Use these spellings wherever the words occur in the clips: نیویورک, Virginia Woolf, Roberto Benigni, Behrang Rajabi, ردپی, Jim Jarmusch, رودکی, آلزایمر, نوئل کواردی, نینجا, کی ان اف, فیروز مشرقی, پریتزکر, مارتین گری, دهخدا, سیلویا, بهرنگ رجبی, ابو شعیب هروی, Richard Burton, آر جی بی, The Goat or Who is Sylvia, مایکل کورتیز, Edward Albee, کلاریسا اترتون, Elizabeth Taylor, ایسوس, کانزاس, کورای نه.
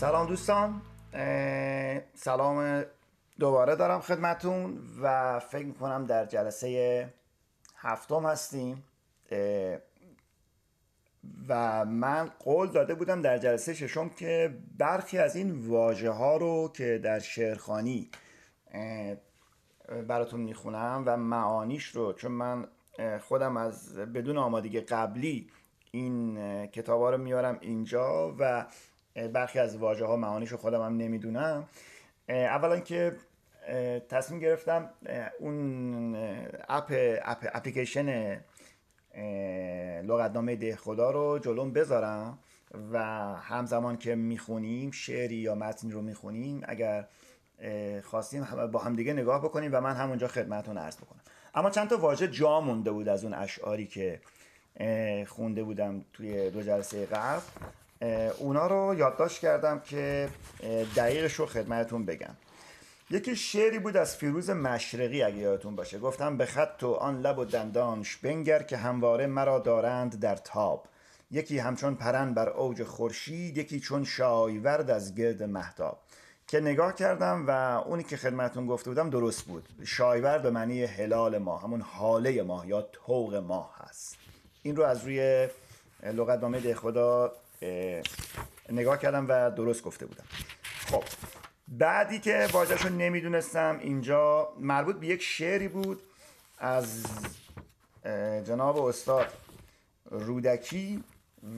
سلام دوستان، سلام دوباره دارم خدمتون و فکر میکنم در جلسه هفتم هستیم و من قول داده بودم در جلسه ششم که برخی از این واژه ها رو که در شعرخوانی براتون میخونم و معانیش رو، چون من خودم از بدون آمادگی قبلی این کتاب ها رو میارم اینجا و برخی از واژه ها معانیش رو خودم هم نمیدونم. اولا که تصمیم گرفتم اون اپلیکیشن لغتنامه دهخدا رو جلوم بذارم و همزمان که میخونیم شعری یا متن رو میخونیم، اگر خواستیم با هم دیگه نگاه بکنیم و من همونجا خدمتتون عرض بکنم. اما چند تا واژه جا مونده بود از اون اشعاری که خونده بودم توی دو جلسه قبل، اونا رو یادداشت کردم که دقیقش رو خدمتتون بگم. یکی شعری بود از فیروز مشرقی اگه یادتون باشه، گفتم به خط و آن لب و دندانش بنگر که همواره مرا دارند در تاب، یکی همچون پرند بر اوج خورشید، یکی چون شایورد از گرد مهتاب، که نگاه کردم و اونی که خدمتتون گفته بودم درست بود. شایورد به معنی هلال ماه، همون هاله ماه یا طوق ماه هست. این رو از روی لغتنامه دهخدا نگاه کردم و درست گفته بودم. خب بعدی که واژه‌اش رو نمیدونستم، اینجا مربوط به یک شعری بود از جناب استاد رودکی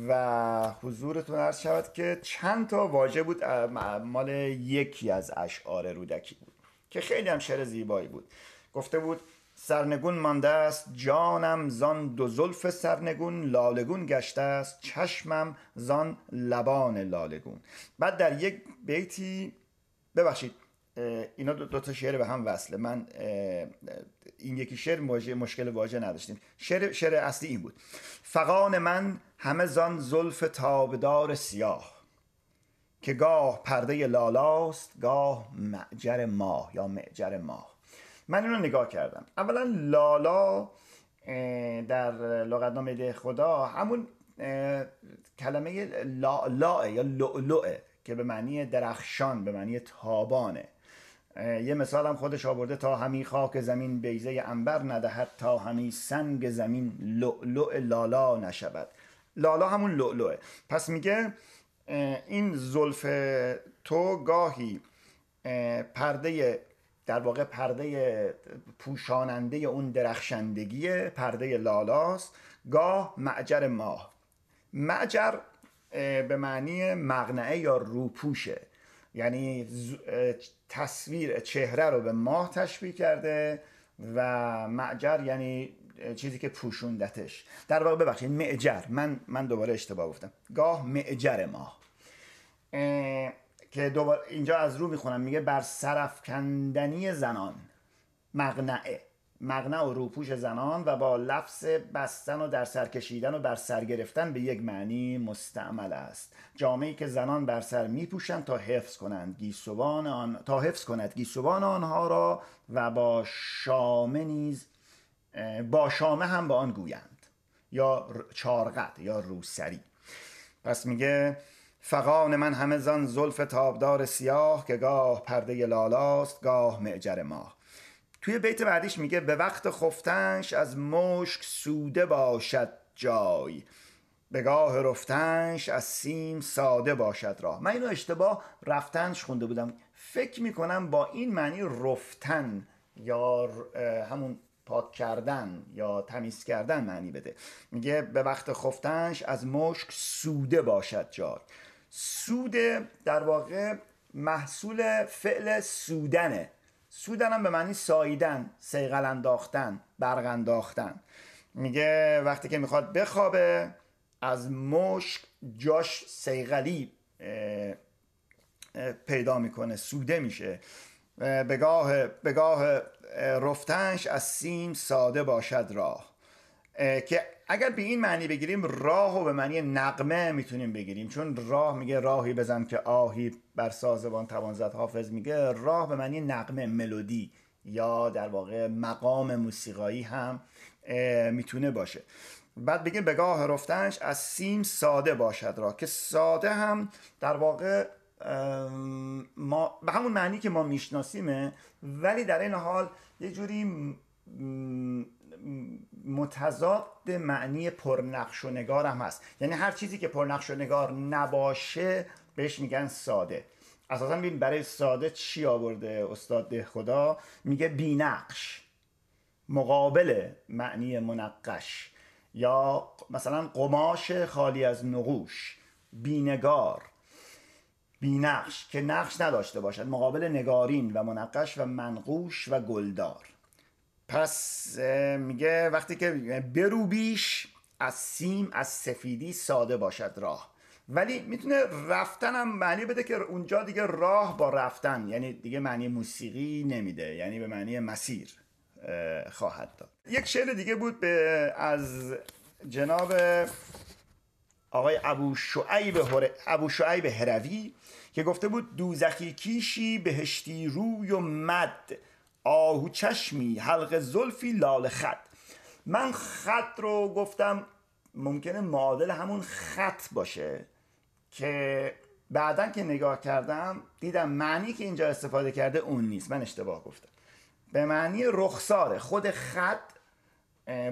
و حضورتون عرض شود که چند تا واژه بود مال یکی از اشعار رودکی بود که خیلی هم شعر زیبایی بود. گفته بود سرنگون مانده است جانم زان دو زلف سرنگون، لالگون گشته است چشمم زان لبان لالگون. بعد در یک بیتی، ببخشید اینا دو تا شعر به هم وصله، من این یکی شعر مشکل واژه نداشتیم، شعر اصلی این بود فغان من همه زان زلف تابدار سیاه، که گاه پرده لالاست گاه معجر ماه یا معجر ماه. من اینو نگاه کردم، اولا لالا در لغتنامه دهخدا همون کلمه لالا یا لؤلؤه که به معنی درخشان، به معنی تابانه. یه مثال هم خودش آورده، تا همی خاک زمین بیضه عنبر ندهد، تا همی سنگ زمین لؤلؤ لالا نشود. لالا همون لؤلؤه. پس میگه این زلف تو گاهی پرده، در واقع پرده پوشاننده اون درخشندگی، پرده لالاست، گاه معجر ماه. معجر به معنی مقنعه یا روپوشه، یعنی تصویر چهره رو به ماه تشبیه کرده و معجر یعنی چیزی که پوشوندتش. در واقع ببخشید معجر، من دوباره اشتباه گفتم، گاه معجر ماه که دوباره اینجا از رو میخونم، میگه بر سرافکندنی زنان، مقنعه و روپوش زنان و با لفظ بستن و در سر کشیدن و بر سر گرفتن به یک معنی مستعمل است. جامعه‌ای که زنان بر سر میپوشند تا حفظ کنند گیسوان تا حفظ کند گیسوان آنها را و با شامه نیز، با شامه هم به آن گویند، یا چارقد یا روسری. پس میگه فغان من همه زان زلف تابدار سیاه، که گاه پرده لالاست گاه معجر ماه. توی بیت بعدیش میگه به وقت خفتنش از مشک سوده باشد جای، به گاه رفتنش از سیم ساده باشد راه. من اینو اشتباه رفتنش خونده بودم، فکر میکنم با این معنی رفتن یا همون پاک کردن یا تمیز کردن معنی بده. میگه به وقت خفتنش از مشک سوده باشد جای. سوده در واقع محصول فعل سودنه، سودنم به معنی ساییدن، سیغل انداختن، برق انداختن. میگه وقتی که میخواد بخوابه از مشک جاش سیغلی پیدا میکنه، سوده میشه. بگاه رفتنش از سیم ساده باشد راه، که اگر به این معنی بگیریم راه و به معنی نغمه میتونیم بگیریم، چون راه میگه راهی بزن که آهی بر سازبان توان زد. حافظ میگه راه به معنی نغمه، ملودی یا در واقع مقام موسیقایی هم میتونه باشه. بعد بگیم بگاه رفتنش از سیم ساده باشد راه، که ساده هم در واقع ما به همون معنی که ما میشناسیمه، ولی در این حال یه جوری متضاد معنی پرنقش و نگار هم هست. یعنی هر چیزی که پرنقش و نگار نباشه بهش میگن ساده. اساسا ببین برای ساده چی آورده استاد دهخدا؟ میگه بی‌نقش مقابل معنی منقش، یا مثلا قماش خالی از نقوش، بی‌نگار، بی‌نقش که نقش نداشته باشد، مقابل نگارین و منقش و منقوش و گلدار. پس میگه وقتی که بروبیش از سیم از سفیدی ساده باشد راه، ولی میتونه رفتن هم معنی بده که اونجا دیگه راه با رفتن، یعنی دیگه معنی موسیقی نمیده، یعنی به معنی مسیر خواهد داد. یک شعر دیگه بود از جناب آقای ابو شعیب هروی که گفته بود: دوزخی کیشی بهشتی روی و مد، آهو چشمی حلق زلفی لال خط. من خط رو گفتم، ممکنه معادل همون خط باشه که بعدن که نگاه کردم دیدم معنی که اینجا استفاده کرده اون نیست، من اشتباه گفتم، به معنی رخساره. خود خط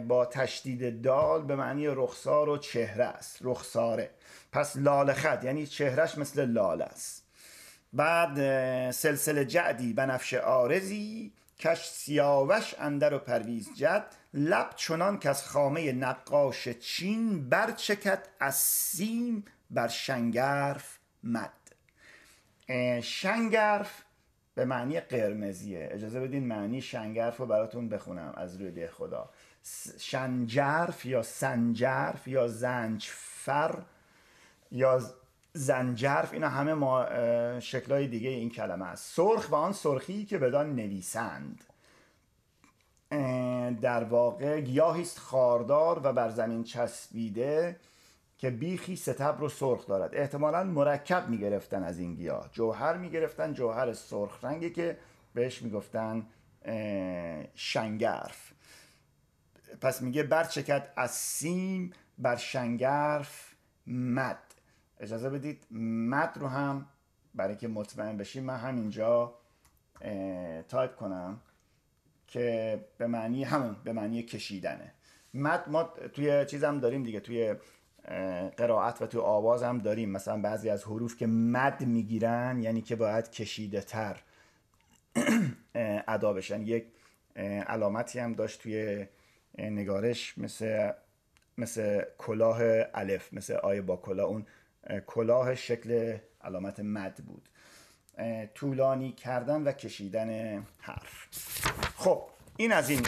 با تشدید دال به معنی رخسار و چهره است، رخساره. پس لال خط یعنی چهرش مثل لال است. بعد سلسله جعدی بنفشه آرزی، کش سیاوش اندر و پرویز جد، لب چنان که از خامه نقاش چین، برچکد از سیم بر شنگرف مد. شنگرف به معنی قرمزیه. اجازه بدین معنی شنگرف رو براتون بخونم از روی ده خدا. شنجرف یا سنجرف یا زنجفر یا زنجرف، اینا همه شکلهای دیگه این کلمه است. سرخ و آن سرخی که بدان نویسند، در واقع گیاهیست خاردار و بر زمین چسبیده که بیخی ستبر و سرخ دارد. احتمالا مرکب میگرفتن از این گیاه، جوهر میگرفتن، جوهر سرخ رنگی که بهش میگفتن شنگرف. پس میگه برچکد از سیم بر شنگرف مد. اجازه بدید مد رو هم برای که مطمئن بشیم من همینجا تایپ کنم که به معنی همون، به معنی کشیدنه. مد ما توی چیزم داریم دیگه، توی قرائت و توی آواز هم داریم، مثلا بعضی از حروف که مد میگیرن یعنی که باید کشیده تر ادا بشن. یک علامتی هم داشت توی نگارش مثل کلاه الف، مثل آیه با کلاه، اون کلاه شکل علامت مد بود، طولانی کردن و کشیدن حرف. خب این از این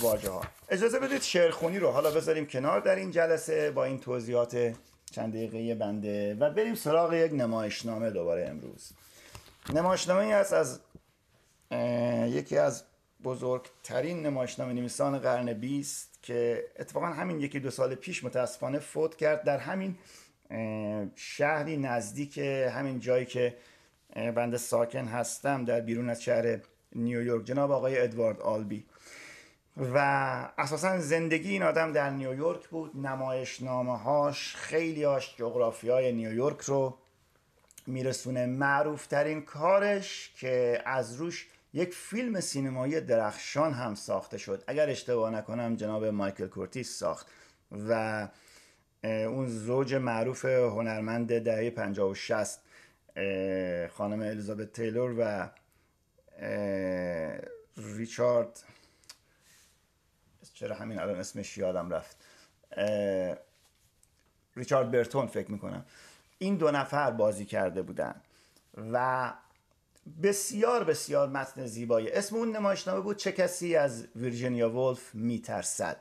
واژه ها. اجازه بدید شعرخونی رو حالا بذاریم کنار در این جلسه با این توضیحات چند دقیقه بنده و بریم سراغ یک نمایشنامه. دوباره امروز نمایشنامه ای هست از یکی از بزرگترین نمایشنامه نویسان قرن 20 که اتفاقا همین یکی دو سال پیش متاسفانه فوت کرد، در همین شهری نزدیک همین جایی که بنده ساکن هستم، در بیرون از شهر نیویورک، جناب آقای ادوارد آلبی. و اساسا زندگی این آدم در نیویورک بود، نمایشنامه هاش خیلی هاش جغرافیای نیویورک رو میرسونه. معروف ترین کارش که از روش یک فیلم سینمایی درخشان هم ساخته شد، اگر اشتباه نکنم جناب مایکل کورتیز ساخت، و اون زوج معروف هنرمند دهه 50 و 60 خانم الیزابت تیلور و ریچارد، چرا همین الان اسمش یادم رفت، ریچارد برتون فکر میکنم، این دو نفر بازی کرده بودن و بسیار بسیار متن زیبایی. اسم اون نمایشنامه بود چه کسی از ویرجینیا وولف میترسد.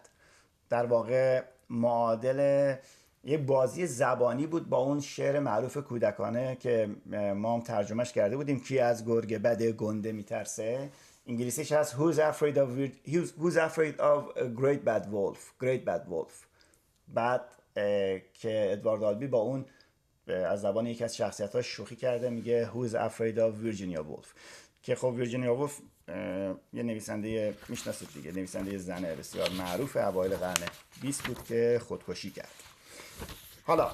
در واقع معادل یک بازی زبانی بود با اون شعر معروف کودکانه که ما هم ترجمهش کرده بودیم، کی از گرگ بد گنده میترسه. انگلیسیش هست Who's afraid of a great bad wolf. بعد که ادوارد آلبی با اون از زبان یکی از شخصیت‌هاش شوخی کرده، میگه Who's afraid of Virginia Woolf، که خب ویرجینیا وولف یه نویسنده میشناسید دیگه، نویسنده زنه بسیار معروف اوایل قرن 20 بود که خودکشی کرد. حالا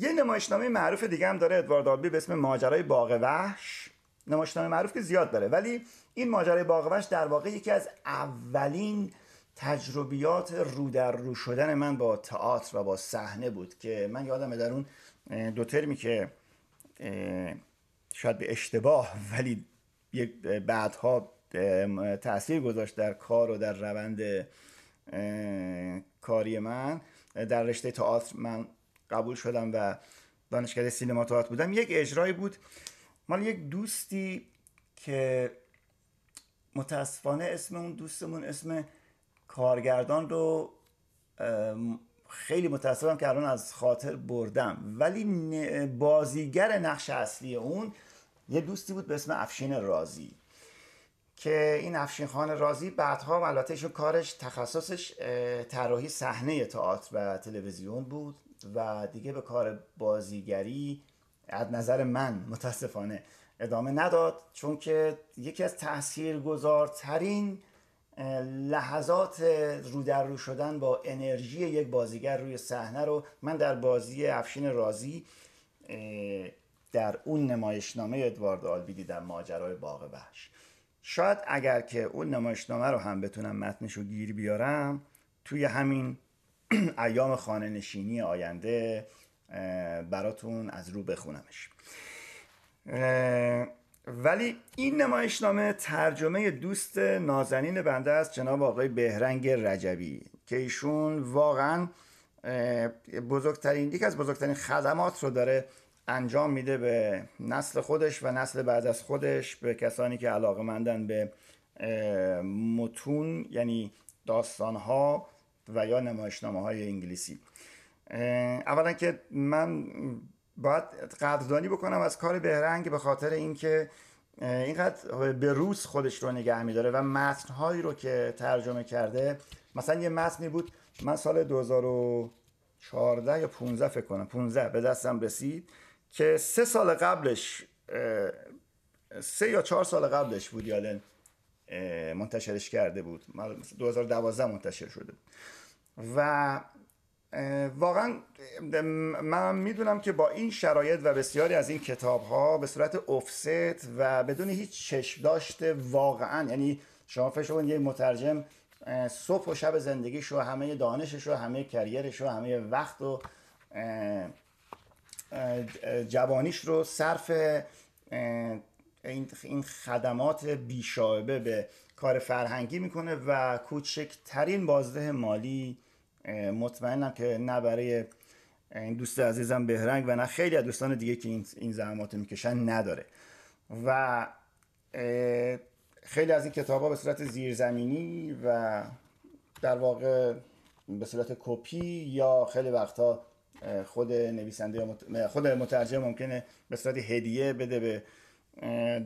یه نمایشنامه معروف دیگه هم داره ادوارد آلبی به اسم ماجرای باغ وحش، نمایشنامه معروف که زیاد داره، ولی این ماجرای باغ وحش در واقع یکی از اولین تجربیات رو در رو شدن من با تئاتر و با صحنه بود که من یادمه در اون دو ترمی که شاید به اشتباه ولی بعدها تأثیر گذاشت در کار و در روند کاری من در رشته تئاتر، من قبول شدم و دانشکده سینما تئاتر بودم. یک اجرایی بود مال یک دوستی که متاسفانه اسم اون دوستمون اسم کارگردان رو خیلی متاسفم که الان از خاطر بردم، ولی بازیگر نقش اصلی اون یه دوستی بود به اسم افشین رازی که این افشین خان رازی بعدها البته ایشون کارش تخصصش طراحی صحنه تئاتر و تلویزیون بود و دیگه به کار بازیگری از نظر من متاسفانه ادامه نداد، چون که یکی از تأثیرگذارترین لحظات رو در رو شدن با انرژی یک بازیگر روی صحنه رو من در بازی افشین رازی در اون نمایشنامه ادوارد آلبی دیدم، ماجرای باغ وحش. شاید اگر که اون نمایشنامه رو هم بتونم متنشو گیر بیارم توی همین ایام خانه نشینی آینده براتون از رو بخونمش، ولی این نمایشنامه ترجمه دوست نازنین بنده است جناب آقای بهرنگ رجبی که ایشون واقعا یکی از بزرگترین خدمات رو داره انجام میده به نسل خودش و نسل بعد از خودش، به کسانی که علاقه‌مندن به متون یعنی داستانها و یا نمایشنامه‌های انگلیسی. اولا که من باید قدردانی بکنم از کار بهرنگ به خاطر اینکه اینقدر به روز خودش رو نگه می‌داره و متن‌هایی رو که ترجمه کرده، مثلا یه متنی بود من سال 2014 یا 15 فکر کنم 15 به دستم رسید که 3 یا 4 سال قبلش بود یادن منتشرش کرده بود، 2012 منتشر شده بود و واقعا من میدونم که با این شرایط و بسیاری از این کتاب‌ها به صورت آفست و بدون هیچ چشم داشته واقعا، یعنی شما فکر کنید یه مترجم صبح و شب زندگیش و همه دانشش و همه کریرش و همه وقت و جوانیش رو صرف این خدمات بیشایبه به کار فرهنگی میکنه و کوچکترین بازده مالی مطمئنم که نه برای این دوست عزیزم بهرنگ و نه خیلی از دوستان دیگه که این زحمات رو میکشن نداره و خیلی از این کتاب ها به صورت زیرزمینی و در واقع به صورت کپی یا خیلی وقتا خود نویسنده یا خود مترجم ممکنه به صورت هدیه بده به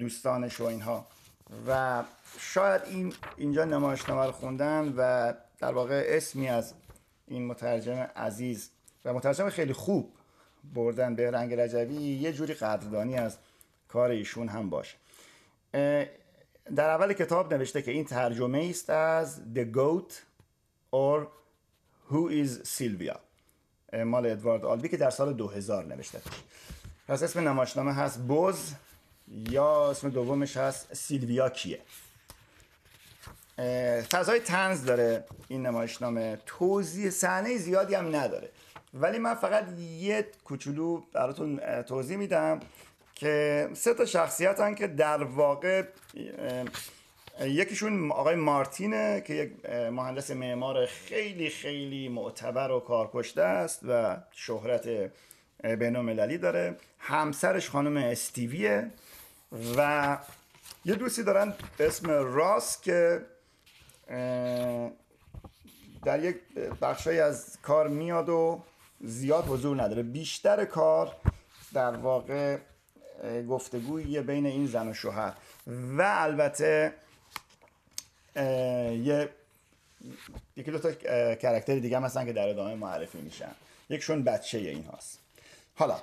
دوستانش و اینها و شاید اینجا نمایشنامه رو خوندن و در واقع اسمی از این مترجم عزیز و مترجم خیلی خوب بردن بهرنگ رجبی یه جوری قدردانی از کار ایشون هم باشه. در اول کتاب نوشته که این ترجمه است از The Goat or Who is Sylvia مال ادوارد آلبی که در سال 2000 نوشته. پس اسم نمایشنامه هست بز یا اسم دومش هست سیلویا کیه. فضای طنز داره این نمایشنامه، توضیح صحنه زیادی هم نداره، ولی من فقط یه کوچولو براتون توضیح میدم که سه تا شخصیتن که در واقع یکیشون آقای مارتینه که یک مهندس معمار خیلی خیلی معتبر و کارکشته است و شهرت بین‌المللی داره، همسرش خانم استیویه و یه دوستی دارن به اسم راس که در یک بخشی از کار میاد و زیاد حضور نداره، بیشتر کار در واقع گفتگویی بین این زن و شوهر و البته یکی دو تا کاراکتر دیگه هم هستن که در ادامه معرفی میشن، یکشون بچه این هاست. حالا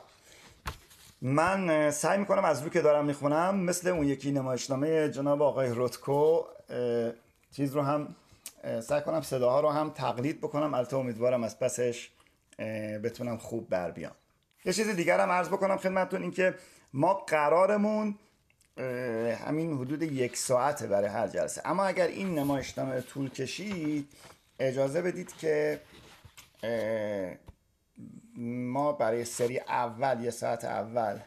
من سعی میکنم از روی که دارم میخونم مثل اون یکی نمایشنامه جناب آقای رتکو چیز رو هم سعی کنم صداها رو هم تقلید بکنم، البته امیدوارم از پسش بتونم خوب بر بیام. یه چیز دیگر هم عرض بکنم خدمتتون، این که ما قرارمون همین حدود 1 ساعته برای هر جلسه، اما اگر این نمایشنامه طول کشید اجازه بدید که ما برای سری اول 1 ساعت اول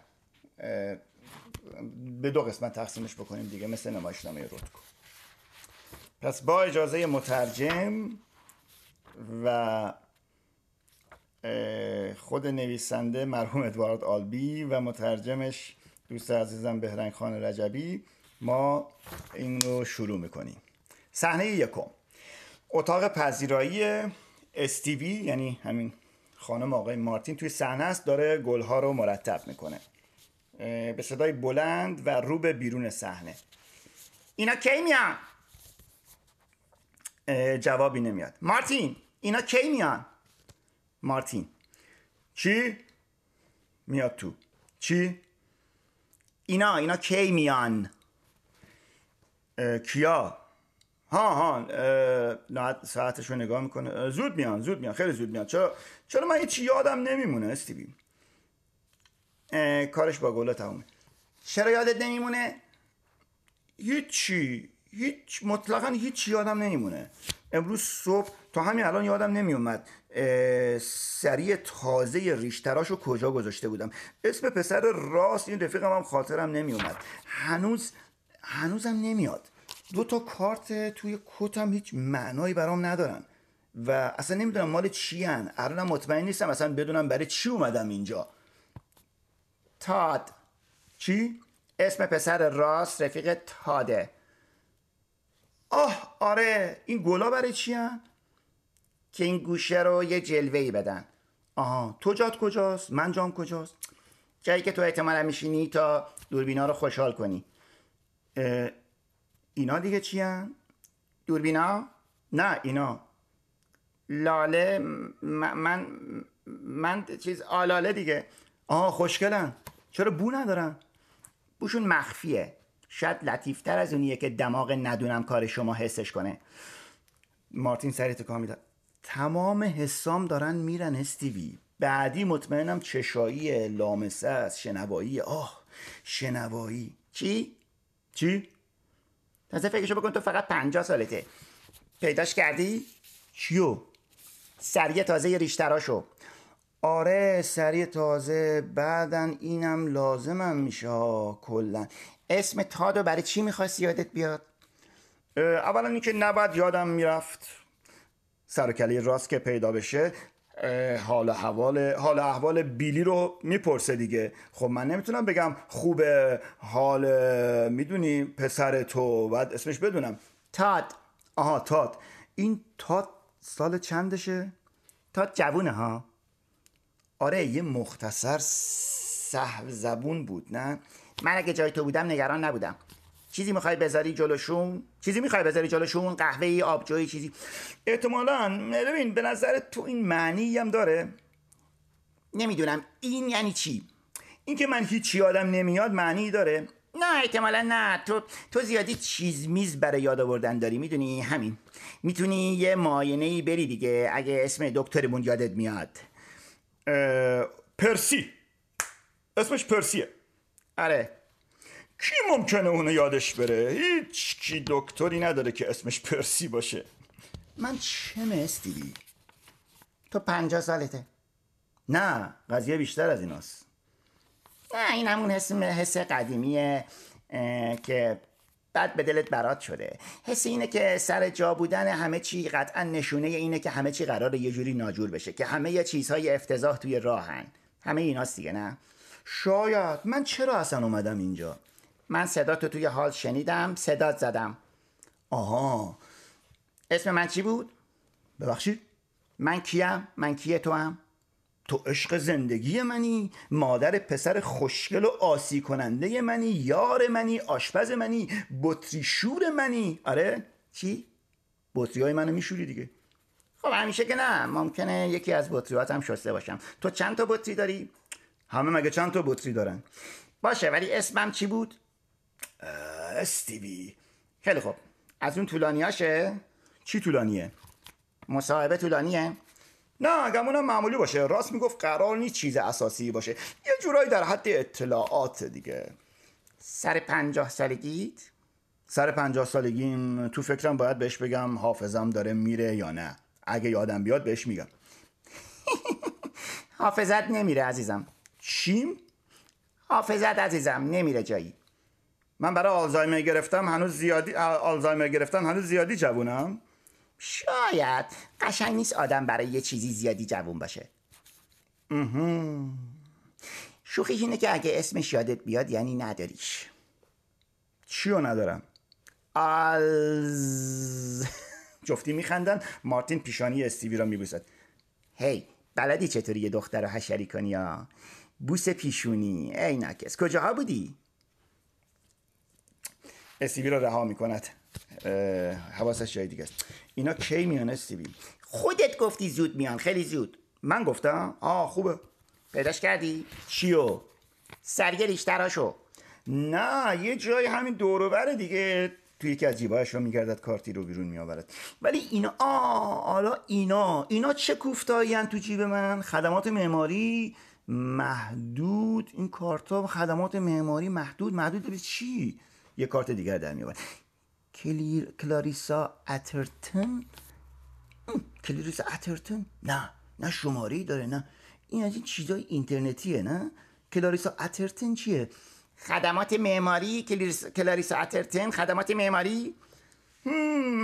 به 2 قسمت تقسیمش بکنیم دیگه، مثل نمایشنامه رودکو. پس با اجازه مترجم و خود نویسنده مرحوم ادوارد آلبی و مترجمش دوست عزیزم بهرنگ خان رجبی، ما این رو شروع میکنیم. صحنه 1، اتاق پذیرایی. استیوی یعنی همین خانم آقای مارتین توی صحنه است، داره گلها رو مرتب میکنه به صدای بلند و رو به بیرون صحنه. اینا کی میان؟ جوابی نمیاد. مارتین اینا کی میان؟ مارتین چی؟ میاد تو. چی؟ اینا کی میان؟ کیا؟ ها ساعتش رو نگاه میکنه. زود میان خیلی زود میان. چرا من هیچی یادم نمیمونه استیوی؟ کارش با گلا تمومه. چرا یادت نمیمونه؟ هیچ مطلقا هیچی یادم نمیمونه. امروز صبح تا همین الان یادم نمیومد سری تازه ریشتراشو کجا گذاشته بودم. اسم پسر راست این رفیقم هم خاطرم نمیومد. هنوزم نمیاد. 2 تا کارت توی کتم هیچ معنایی برام ندارن و اصلا نمیدونم مال چی هن. الانم مطمئن نیستم اصلا بدونم برای چی اومدم اینجا. تاد. چی؟ اسم پسر راست رفیق تاده. آه آره، این گلا برای چی هن؟ که این گوشه رو یه جلوهی بدن. آها، تو جات کجاست؟ من جام کجاست؟ جایی که تو احتمالا میشینی تا دوربینا رو خوشحال کنی. اینا دیگه چی هن؟ دوربینا؟ نه اینا لاله. من چیز آلاله دیگه. آها خوشگلن. چرا بو ندارن؟ بوشون مخفیه. شاید لطیفتر از اونیه که دماغ ندونم کار شما حسش کنه. مارتین سری تکان میداد. تمام حسام دارن میرن استیوی. بعدی مطمئنم چشایی، لامسه است، شنوایی. آه شنوایی. چی؟ تازه فکرشو بکن تو فقط 50 سالته. پیداش کردی؟ چیو؟ سریع تازه ریشتراشو. آره سریع تازه. بعدن اینم لازمم میشه کلن. اسم تادو برای چی میخواست یادت بیاد؟ اولا اینکه نباید یادم میرفت. سرکلی راست که پیدا بشه حال احوال بیلی رو میپرسه دیگه. خب من نمیتونم بگم خوبه حال میدونی پسر تو، بعد اسمش بدونم. تاد. آها تاد. این تاد سال چندشه؟ تاد جوونه ها. آره یه مختصر سهو زبون بود نه؟ من اگه جای تو بودم نگران نبودم. چیزی میخوای بذاری جلوشون؟ قهوه‌ای، آبجویی، چیزی؟ احتمالاً. ببین به نظر تو این معنی هم داره؟ نمیدونم این یعنی چی. این که من هیچی یادم نمیاد معنی داره؟ نه احتمالاً نه. تو زیادی چیز میز برای یاد آوردن داری، میدونی همین. میتونی یه معاینه‌ای بری دیگه اگه اسم دکترمون یادت میاد. پرسی. اسمش پرسیه. آره. کی ممکنه اونو یادش بره؟ هیچ کی دکتری نداره که اسمش پرسی باشه. من چمه استیوی؟ تو 50 سالته. نه قضیه بیشتر از ایناست. نه این همون حس قدیمیه که بعد به دلت برات شده. حس اینه که سر جا بودن همه چی قطعا نشونه اینه که همه چی قراره یه جوری ناجور بشه، که همه یه چیزهای افتضاح توی راهن. همه ایناست دیگه نه؟ شاید. من چرا اصلا اومدم اینجا؟ من صدا تو توی حال شنیدم، صدات زدم. آها اسم من چی بود؟ ببخشید؟ من کیم؟ من کیه تو هم؟ تو عشق زندگی منی، مادر پسر خوشگل و آسی کننده منی، یار منی، آشپز منی، بطری شور منی. آره؟ چی؟ بطری های منو میشوری دیگه. خب همیشه که نه، ممکنه یکی از بطریاتم شسته باشم. تو چند تا بطری داری؟ همه مگه چند تا بطری دارن؟ باشه ولی اسمم چی بود؟ استیوی. خیلی خوب. از اون طولانیاشه؟ چی طولانیه؟ مصاحبه طولانیه؟ نه گمونم معمولی باشه. راست میگفت قرار نیست چیز اساسی باشه، یه جورایی در حد اطلاعات دیگه. سر 50 سالگیت؟ سر 50 سالگیم تو فکرم باید بهش بگم حافظم داره میره یا نه. اگه یادم بیاد بهش میگم. حافظت نمیره عزیزم. چیم؟ حافظت عزیزم نمیره جایی. من برای آلزایمر گرفتن هنوز زیادی جوونم. شاید قشنگ نیست آدم برای یه چیزی زیادی جوون باشه. شوخیش اینه که اگه اسمش یادت بیاد یعنی نداریش. چیو ندارم؟ جفتی میخندن. مارتین پیشانی استیوی را میبوسد. هی بلدی چطوری یه دختر رو حشری کنی ها؟ بوس پیشونی. ای ناکس کجاها بودی؟ استیوی را رها میکند. حواسش جای دیگه است. اینا کی میان استیوی؟ خودت گفتی زود میان. خیلی زود. من گفتم؟ خوبه. پیداش کردی؟ چیو؟ سریع ریشتراشو. نه یه جای همین دوروبر دیگه. توی یکی از جیبهاش رو میگردد کارتی رو بیرون میآورد. ولی اینا حالا اینا چه کوفتایی ان تو جیب من؟ خدمات معماری محدود. این کارتا خدمات معماری محدود به چی؟ یه کارت دیگر در میآورد. کلاریسا اترتون؟ نه شماره‌ای داره. نه این از این چیزای اینترنتیه. نه کلاریسا اترتون چیه؟ خدمات معماری. کلاریسا اترتون خدمات معماری.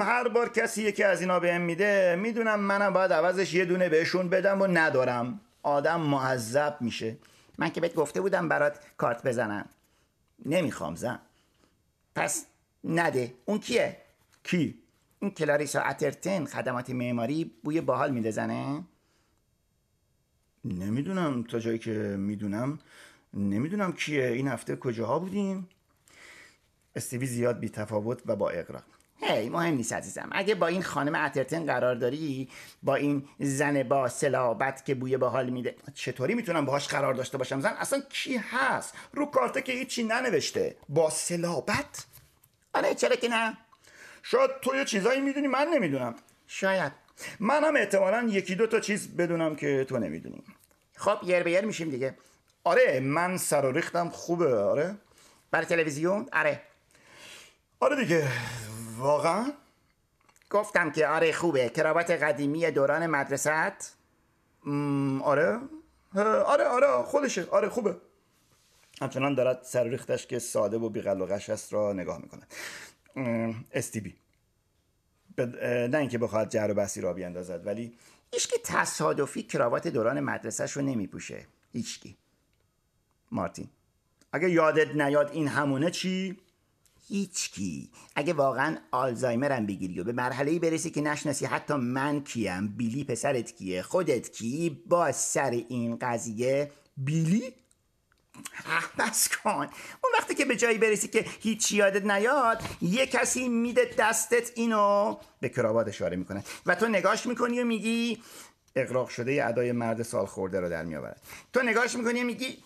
هر بار کسی یکی از اینا بهم میده میدونم منم باید عوضش یه دونه بهشون بدم و ندارم. آدم معذب میشه. من که بهت گفته بودم برات کارت بزنم. نمیخوام زن. پس نده. اون کیه؟ کی؟ این کلاریسا اترتون خدمات معماری بوی باحال میده زنه؟ نمیدونم. تا جایی که میدونم نمیدونم کیه. این هفته کجاها بودیم؟ استیوی زیاد بی تفاوت و با اغراق. هی مهم نیست عزیزم. اگه با این خانم اترتون قرار داری، با این زن با صلابت که بوی باحال میده، چطوری میتونم باهاش قرار داشته باشم زن؟ اصلا کی هست؟ رو کارته که هیچی ننوشته. با صلابت؟ آره چرا که نه. شاید تو یه چیزایی میدونی من نمیدونم. شاید. منم احتمالاً یکی دو تا چیز بدونم که تو نمیدونی. خب یر به یر میشیم دیگه. آره من سر و ریختم خوبه. آره برای تلویزیون. آره دیگه. واقعا گفتم که آره خوبه. کراوات قدیمی دوران مدرسه‌ات. آره خودشه. آره خوبه. همچنان دارد سر و ریختش که ساده و بی‌قلقش است را نگاه میکنه. استیوی نه اینکه بخواد جر و بحثی را بیاندازد، ولی هیچ کی تصادفی کراوات دوران مدرسه‌اش رو نمیپوشه. هیچ کی. مارتین اگه یادت نیاد این همونه چی؟ هیچکی. اگه واقعا آلزایمرم بگیری و به مرحله‌ای برسی که نشناسی حتی من کیم، بیلی پسرت کیه، خودت کی، با سر این قضیه بیلی؟ بس کن. اون وقتی که به جایی برسی که هیچی یادت نیاد، یه کسی میده دستت اینو. به کراوات اشاره میکنه و تو نگاش میکنی و میگی. اغراق شده ی ادای مرد سال خورده رو در میآورد. تو نگاش میکنی و میگی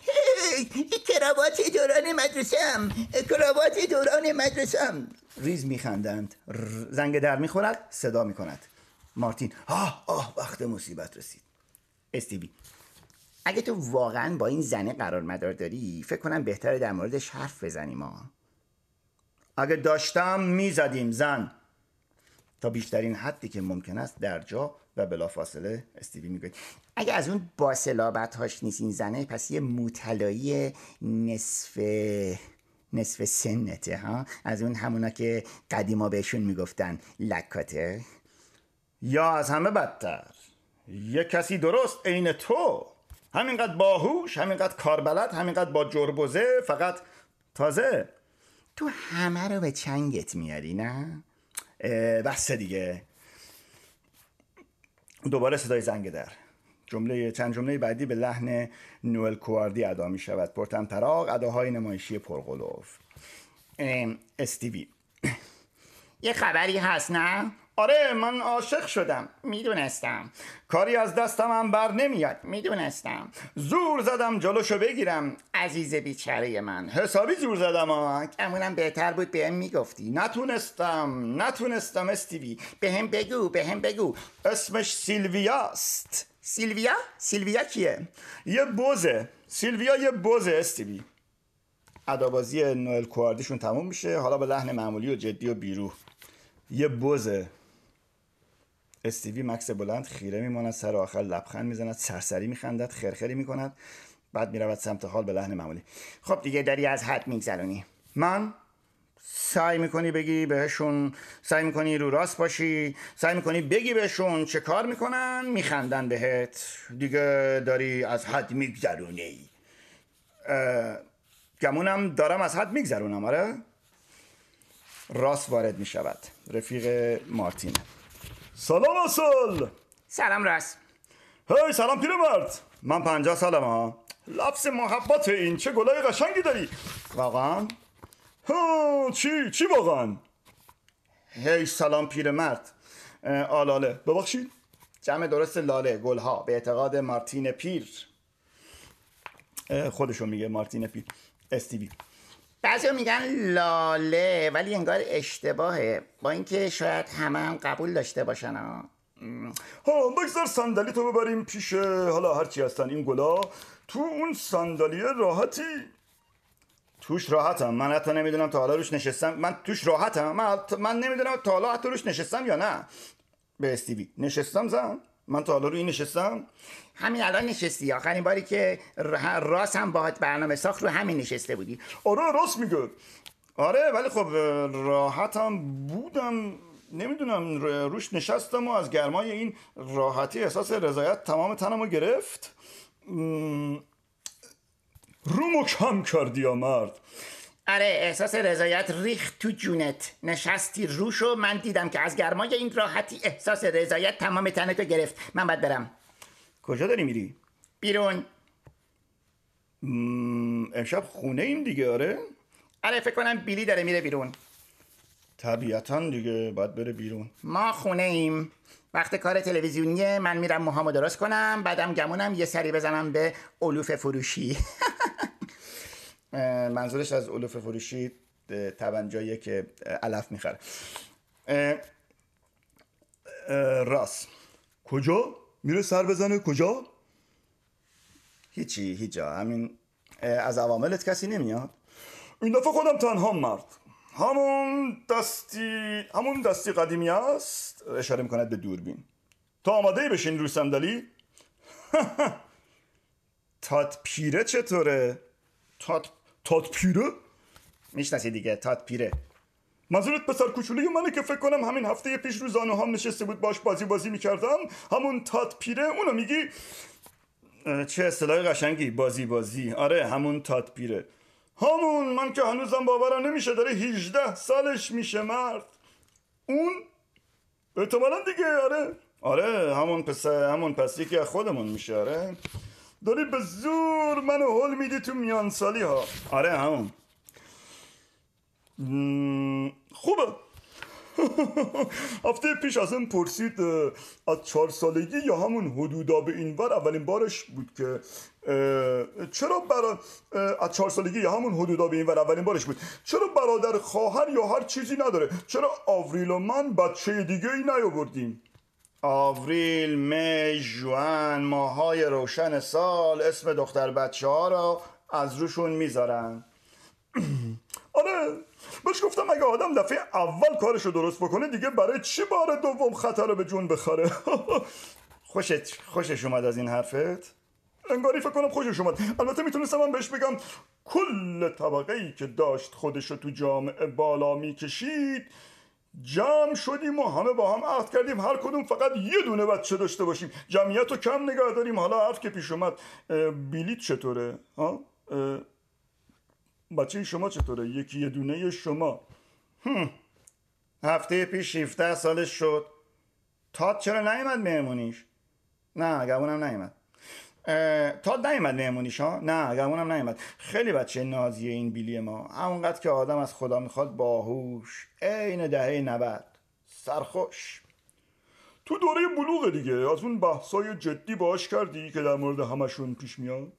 کراوات دوران مدرسم، کراوات دوران مدرسم. ریز میخندند. زنگ در میخورد. صدا میکند. مارتین آه وقت مصیبت رسید. استیوی اگه تو واقعا با این زنه قرار مدار داری، فکر کنم بهتره در موردش حرف بزنیم. اگه داشتم میزدیم زن. تا بیشترین حدی که ممکن است در جا و بلافاصله استیوی میگه اگه از اون با صلابت‌هاش نیست این زنه، پس یه موطلایی نصف سنته ها. از اون همونا که قدیما بهشون میگفتن لکاته. یا از همه بدتر یه کسی درست عین تو، همینقدر باهوش، همینقدر کاربلد، همینقدر با جربوزه، فقط تازه تو همه رو به چنگت میاری. نه بسته دیگه. دوباره صدای زنگ در. چند جمله بعدی به لحن نوئل کواردی ادا می شود. پرطمطراق اداهای نمایشی پرقلوف. استیوی یه خبری هست نه؟ آره من عاشق شدم. میدونستم. کاری از دستم هم بر نمیاد. میدونستم. زور زدم جلوشو بگیرم. عزیز بیچاره من. حسابی زور زدم ها. کمونم بهتر بود بهم میگفتی. نتونستم استیوی. بهم بگو. اسمش سیلویاست. سیلویا؟ سیلویا کیه؟ یه بوزه. سیلویا یه بوزه استیوی. ادابازی نوئل کواردیشون تموم میشه، حالا با لحن معمولی و جدی و بیروح. یه بوزه. استیوی مکس بلند خیره میماند، سر آخر لبخند میزند، سرسری میخندد، خرخری میکند، بعد میرود سمت حال به لحن معمولی. خب دیگه داری از حد میگذرونی. من سعی میکنی بگی بهشون، سعی میکنی رو راست باشی، سعی میکنی بگی بهشون چه کار میکنن، میخندن بهت. دیگه داری از حد میگذرونی. گمونم دارم از حد میگذرونم. آره. راست وارد میشود. رفیق مارتین. سلام اصل. سلام راست. هی سلام پیرمرد. من 50 سالمه ها. لبس محبت این چه گلای قشنگی داری. واقعا؟ ها چی واقعا؟ هی سلام پیرمرد. آلاله. ببخشید. جمع درست لاله، گلها، به اعتقاد مارتین پیر. خودشون میگه مارتین پیر. استیوی. بعضی میگن لاله ولی انگار اشتباهه، با اینکه شاید همه هم قبول داشته باشن. ها بگذار صندلی تو ببریم پیش حالا هرچی هستن این گلا. تو اون صندلی راحتی؟ توش راحتم. من حتی نمیدونم تا حالا روش نشستم. من توش راحتم. من نمیدونم تا حالا حتی روش نشستم یا نه. به استیوی نشستم زن؟ من تا حالا روی نشستم؟ همین الان نشستی. آخرین باری که راست هم باهات برنامه ساخت رو همین نشسته بودی. آره راست میگه. آره ولی خب راحتم بودم، نمیدونم روش نشستم و از گرمای این راحتی احساس رضایت تمام تنم رو گرفت. رومو کم کردی یا مرد؟ آره احساس رضایت ریخت تو جونت، نشستی روش و من دیدم که از گرمای این راحتی احساس رضایت تمام تنت رو گرفت. من باید برم. کجا داری میری؟ بیرون. امشب خونه ایم دیگه. آره؟ آره فکر کنم بیلی داره میره بیرون. طبیعتا دیگه باید بره بیرون. ما خونه ایم. وقت کار تلویزیونیه، من میرم موهامو درست کنم، بعدم گمونم یه سری بزنم به علوف فروشی. منظورش از علوف فروشی تبنجاییه که علف میخره. راست کجا؟ میره سر بزنه کجا؟ هیچی، هیچ جا. همین از عواملت کسی نمیاد. این دفعه خودم تنها مرد. همون دستی قدیمی است. اشاره میکند به دوربین. تا آماده ای بشین روی صندلی. تات پیره چطوره؟ تات پیره؟ میشناسی دیگه تات پیره. منظورت پسر کوچولوی منه که فکر کنم همین هفته پیش رو زانوهام نشسته بود، باش بازی میکردم. همون تات پیره. اونو میگی؟ چه اصطلاح قشنگی، بازی. آره همون تات پیره. همون. من که هنوزم باورم نمیشه داره 18 سالش میشه مرد. اون احتمالا دیگه. آره همون پسی که خودمون میشه. آره داری به زور منو هول میدی تو میان سالی ها. آره همون. خوبه. هفته پیش از این پرسید از 4 سالگی یا همون حدودا به این ور، اولین بارش بود که چرا از 4 سالگی یا همون حدودا به این ور اولین بارش بود، چرا برادر خواهر یا هر چیزی نداره، چرا آوریل و من بچه دیگه ای نیاوردیم. آوریل، می، جوان، ماهای روشن سال، اسم دختر بچه ها را از روشون میذارن. آره بهش گفتم اگه آدم دفعه اول کارشو درست بکنه دیگه برای چی بار دوم خطر رو به جون بخره. خوشش اومد از این حرفت؟ انگاری فکر کنم خوشش اومد. البته میتونستم من بهش بگم کل طبقه ای که داشت خودشو تو جامعه بالا میکشید جمع شدیم و همه با هم عهد کردیم هر کدوم فقط یه دونه بچه داشته باشیم، جمعیت رو کم نگه داریم. حالا حرف که پیش اومد، بلیط چطوره؟ ها؟ بچه شما چطوره؟ یکی یه دونه شما. هفته پیش 17 سالش شد. تاد چرا نیومد مهمونیش؟ نه گمونم نیومد. تاد نیومد مهمونیش ها؟ نه گمونم نیومد. خیلی بچه نازیه این بیلی ما. همونقدر که آدم از خدا میخواد باهوش، عین دهه 90، سرخوش. تو دوره بلوغ دیگه. از اون بحثای جدی باهاش کردی که در مورد همشون پیش میاد؟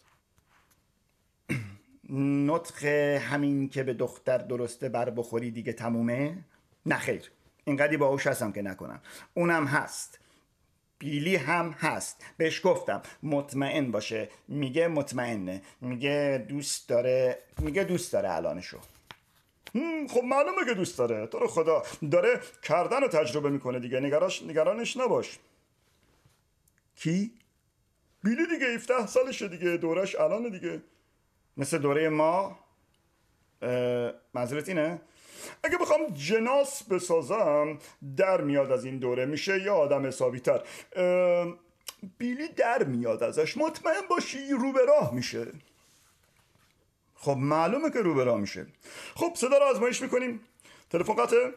نطق همین که به دختر درسته بر بخوری دیگه تمومه؟ نه خیر، اینقدی باهوش هستم که نکنم. اونم هست. بیلی هم هست. بهش گفتم مطمئن باشه. میگه مطمئنه. میگه دوست داره. میگه دوست داره الانشو. خب معلومه که دوست داره. تو رو خدا داره کردن رو تجربه میکنه دیگه. نگرانش نباش. کی؟ بیلی دیگه 17 سالشه دیگه. دورش الانه دیگه. مثل دوره ما. منظورت اینه؟ اگه بخوام جناس بسازم در میاد از این دوره، میشه یه آدم حسابی‌تر. بیلی در میاد ازش، مطمئن باشی رو به راه میشه. خب معلومه که رو به راه میشه. خب صدا رو آزمایش میکنیم. تلفن قطعه؟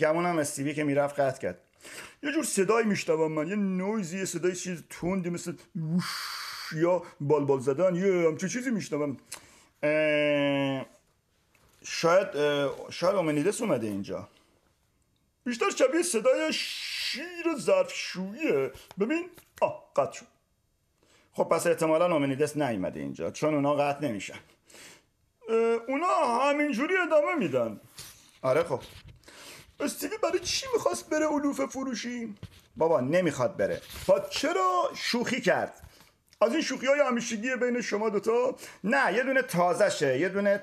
گمونم استیوی که میرفت قطع کرد. یه جور صدایی میشنوم من، یه نویزی، یه صدایی چیز توندی مثل یا بالبال زدن، یه همچه چیزی میشنوم. شاید اومنیدس اومده اینجا. بیشتر شبیه صدای شیر ظرفشوییه. ببین قطع شد. خب پس احتمالا اومنیدس نیومده اینجا، چون اونا قطع نمیشن، اونا همینجوری ادامه میدن. آره خب استیوی برای چی میخواست بره علوفه فروشی؟ بابا نمیخواد بره. با چرا شوخی کرد؟ از این شوخی‌های همیشگی بین شما دوتا؟ نه، یه دونه تازه شه، یه دونه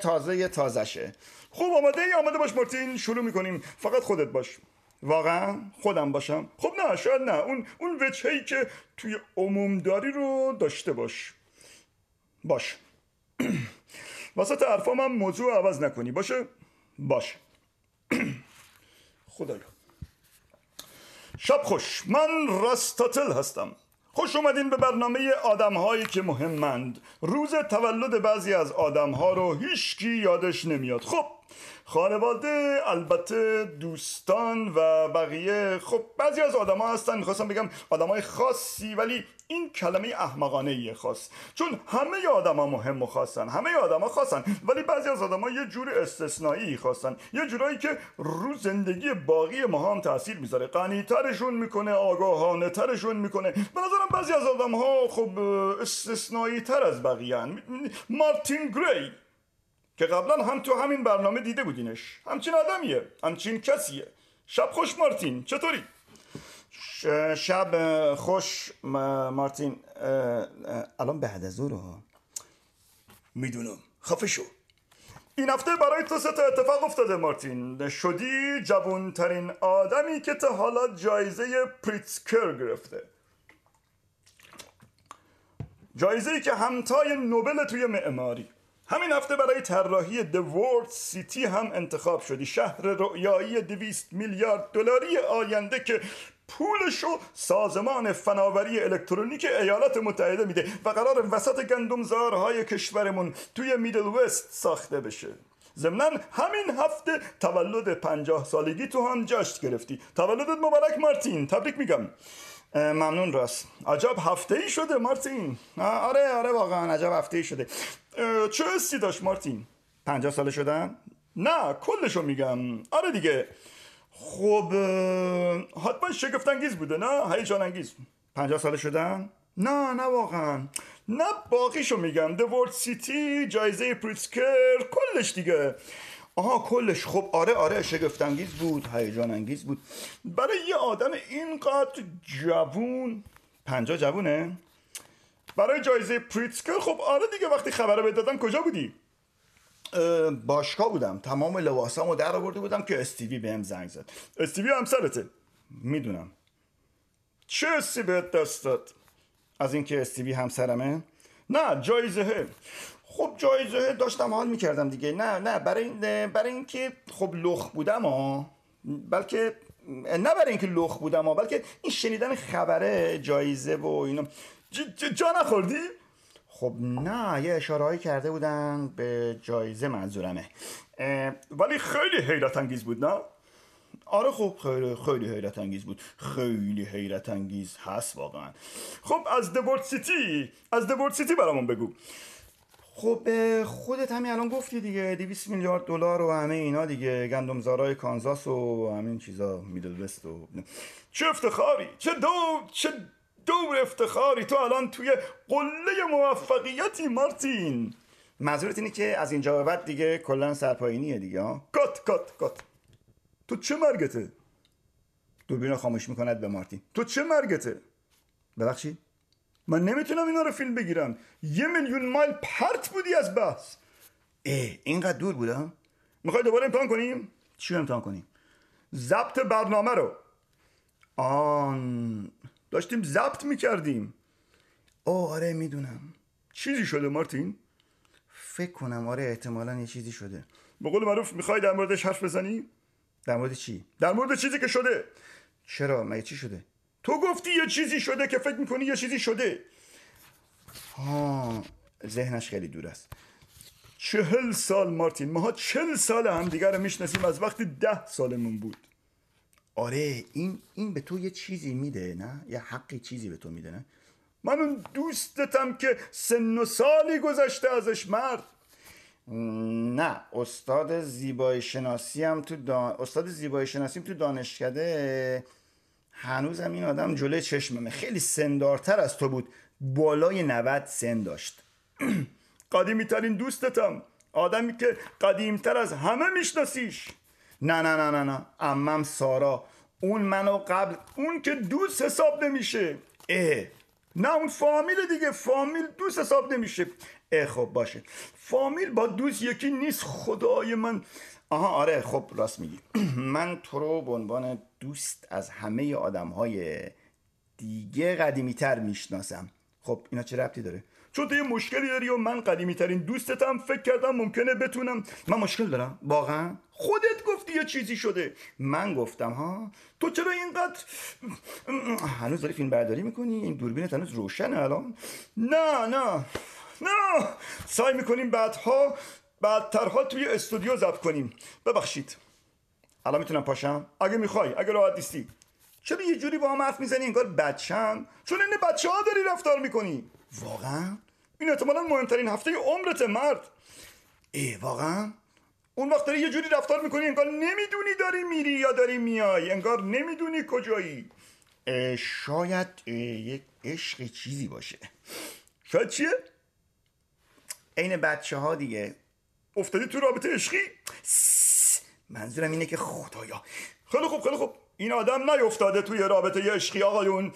تازه شه. خوب آماده ای؟ آماده باش مارتین، شروع میکنیم. فقط خودت باش. واقعا خودم باشم؟ خب نه، شاید نه. اون وجهی که توی عمومداری رو داشته باش. وسط حرفام هم موضوع عوض نکنی، باشه؟ باشه. خدایا. شب خوش، من رستاتل هستم. خوش اومدین به برنامه آدم‌هایی که مهمند. روز تولد بعضی از آدم‌ها رو هیچکی یادش نمیاد. خب خانواده، البته دوستان و بقیه. خب بعضی از آدم‌ها هستن، می‌خواستم بگم آدم‌های خاصی، ولی این کلمه احمقانه‌ای خاص، چون همه آدم‌ها مهم و خاصن، همه آدم‌ها خاصن، ولی بعضی از آدم‌ها یه جور استثنایی خاصن، یه جورایی که رو زندگی باقی ما هم تاثیر می‌ذاره، غنی‌ترشون می‌کنه، آگاهانه‌ترشون می‌کنه. به نظرم بعضی از آدم‌ها خب استثنایی‌تر از بقیه‌ان. مارتین گری که قبلا هم تو همین برنامه دیده بودینش، همچین آدمیه، همچین کسیه. شب خوش مارتین، چطوری؟ شب خوش مارتین. الان بعد از ظهر ها. میدونم، خفه شو. این هفته برای تو 3 تا اتفاق افتاده مارتین. شدی جوانترین آدمی که تا حالا جایزه پریتزکر گرفته، جایزه‌ای که همتای نوبل توی معماری. همین هفته برای طراحی The World City هم انتخاب شدی، شهر رؤیایی 200 میلیارد دلاری آینده که پولشو سازمان فناوری الکترونیک ایالات متحده میده و قرار وسط گندمزارهای کشورمون توی میدل وست ساخته بشه. ضمناً همین هفته تولد 50 سالگی تو هم جشن گرفتی. تولدت مبارک مارتین، تبریک میگم. ممنون راست. عجب هفته‌ای شده مارتین. آره واقعا عجب هفته‌ای شده. چه حسی داشت مارتین؟ 50 ساله شدن؟ نه کلشو میگم. آره دیگه. خب حتما شگفت‌انگیز بوده، نه؟ هیجان انگیز. 50 ساله شدن؟ نه واقعا. نه باقیشو میگم. The World City، جایزه پریتزکر، کلش دیگه. آها کلش. خب آره شگفت‌انگیز بود، هیجان انگیز بود. برای یه آدم اینقدر جوون 50 جوونه؟ برای جایزه پریتزکر خب آره دیگه. وقتی خبر بهت دادم کجا بودی؟ باشگاه بودم، تمام لباسامو در آورده بودم که استیوی بهم زنگ زد. استیوی همسرته؟ میدونم. چه حسی بهت دست داد از اینکه استیوی همسرمه؟ نه جایزه. خب جایزه داشتم حال میکردم دیگه. نه برای اینکه خب لخ بودم بلکه نه برای اینکه لخ بودم بلکه این شنیدن خبره جایزه و اینا. جا نخوردی؟ خب نه، یه اشاره‌ای کرده بودن به جایزه منظورمه، ولی خیلی حیرت انگیز بود نه؟ آره خب خیلی حیرت انگیز بود، خیلی حیرت انگیز هست واقعا. خب از دبورت سیتی برامون بگو. خب خودت همین الان گفتی دیگه، 200 میلیارد دلار و همه اینا دیگه، گندمزارای کانزاس و همین چیزا، میدل وست و چه افتخاری، چه دور افتخاری. تو الان توی قله موفقیتی مارتین. منظورت اینه که از اینجا به بعد دیگه کلا سرپایینیه دیگه؟ کات. تو چه مرگته؟ دوربین رو خاموش میکند به مارتین. تو چه مرگته؟ ببخشید؟ من نمیتونم اینا رو فیلم بگیرم. 1,000,000 مایل پرت بودی از بحث. اینقدر دور بودم؟ میخوای دوباره امتحان کنیم؟ چی امتحان کنیم؟ ضبط برنامه رو. آن داشتیم ضبط میکردیم. آره میدونم. چیزی شده مارتین؟ فکر کنم آره، احتمالاً یه چیزی شده. به قول معروف میخوای در موردش حرف بزنی؟ در مورد چی؟ در مورد چیزی که شده. چرا؟ مگه چی شده؟ تو گفتی یه چیزی شده که فکر میکنی یه چیزی شده. ذهنش خیلی دور است. 40 سال مارتین، ماها 40 سال همدیگر رو میشناسیم، از وقتی 10 سالمون بود. آره این به تو یه چیزی میده نه؟ یه حقی چیزی به تو میده نه؟ من اون دوستتم که سن و سالی گذشته ازش مرد. نه، استاد زیبایی شناسیم تو دانشکده هنوزم این آدم جلوی چشممه. خیلی سندارتر از تو بود، بالای 90 سن داشت. قدیمی ترین دوستتم، آدمی که قدیمتر از همه میشناسیش. نه نه نه نه نه، عمم سارا، اون منو قبل، اون که دوست حساب نمیشه. نه اون فامیل دیگه، فامیل دوست حساب نمیشه. خب باشه، فامیل با دوست یکی نیست. خدای من. آره خب راست میگی. من تو رو به عنوان دوست از همه آدمهای دیگه قدیمی تر میشناسم. خب اینا چه ربطی داره؟ چون تو یه مشکلی داری و من قدیمی ترین دوستتم، فکر کردم ممکنه بتونم. من مشکل دارم؟ واقعا؟ خودت گفتی یه چیزی شده. من گفتم ها؟ تو چرا اینقدر هنوز داری فیلم برداری میکنی؟ این دوربینت هنوز روشنه الان؟ نه نه نه، سعی میکنیم بعدترها توی استودیو ضبط کنیم. ببخشید الان میتونم پاشم؟ اگه میخوای، اگه راحت نیستی. چرا یه جوری با هم حرف میزنی انگار بچه‌ام؟ چون این بچه ها داری رفتار میکنی. واقعا؟ این احتمالا مهمترین هفته عمرت مرد. واقعا؟ اون وقت داری یه جوری رفتار میکنی انگار نمیدونی داری میری یا داری میای، انگار نمیدونی کجایی. شاید یک عشق چیزی باشه. شاید چیه؟ این بچه ها دیگه. افتادی تو رابطه عشقی؟ منظورم اینه که خدایا. خیلی خوب خیلی خوب، این آدم نیفتاده توی رابطه عشقی آقایون.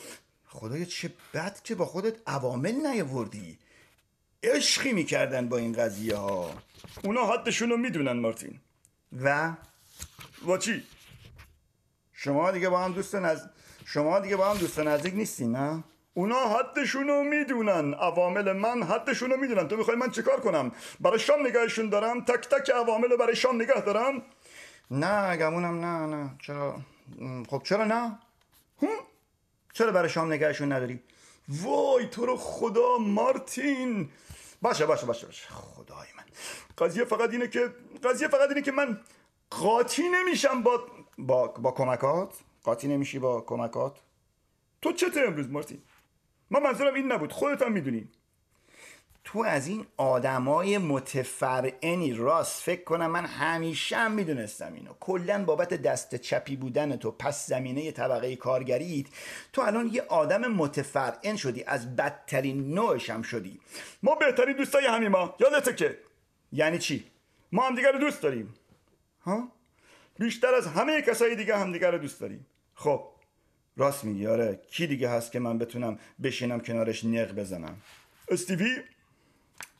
خدایا چه بد که با خودت عوامل نیاوردی. عشقی میکردن با این قضیه ها. اونا حدشون رو میدونن مارتین. و چی؟ شما دیگه با هم دوست نزدیک نیستی نه؟ اونا حدشون رو میدونن، عوامل من حدشون رو میدونن. تو میخوای من چیکار کنم؟ برای شام نگهشون دارم؟ تک تک عوامل رو برای شام نگه دارم؟ نه گمونم. نه چرا؟ خب چرا نه؟ چرا برای شام نگهشون نداری؟ وای تو رو خدا مارتین. باشه. خدای من، قضیه فقط اینه که من قاطی نمیشم با کمکات. قاطی نمیشی با کمکات؟ تو چته امروز مارتین؟ من منظورم این نبود، خودت هم میدونی. تو از این آدمای متفرعنی، راست فکر کنم من همیشه هم میدونستم اینو. کلا بابت دست چپی بودن تو پس زمینه طبقه کارگریت، تو الان یه آدم متفرعن شدی، از بدترین نوعش هم شدی. ما بهترین دوستای همیم ما، یادته که. یعنی چی؟ ما همدیگر رو دوست داریم ها؟ بیشتر از همه کسای دیگه همدیگر رو دوست داریم. خب راست میگی. آره کی دیگه هست که من بتونم بشینم کنارش نق بزنم؟ استیوی.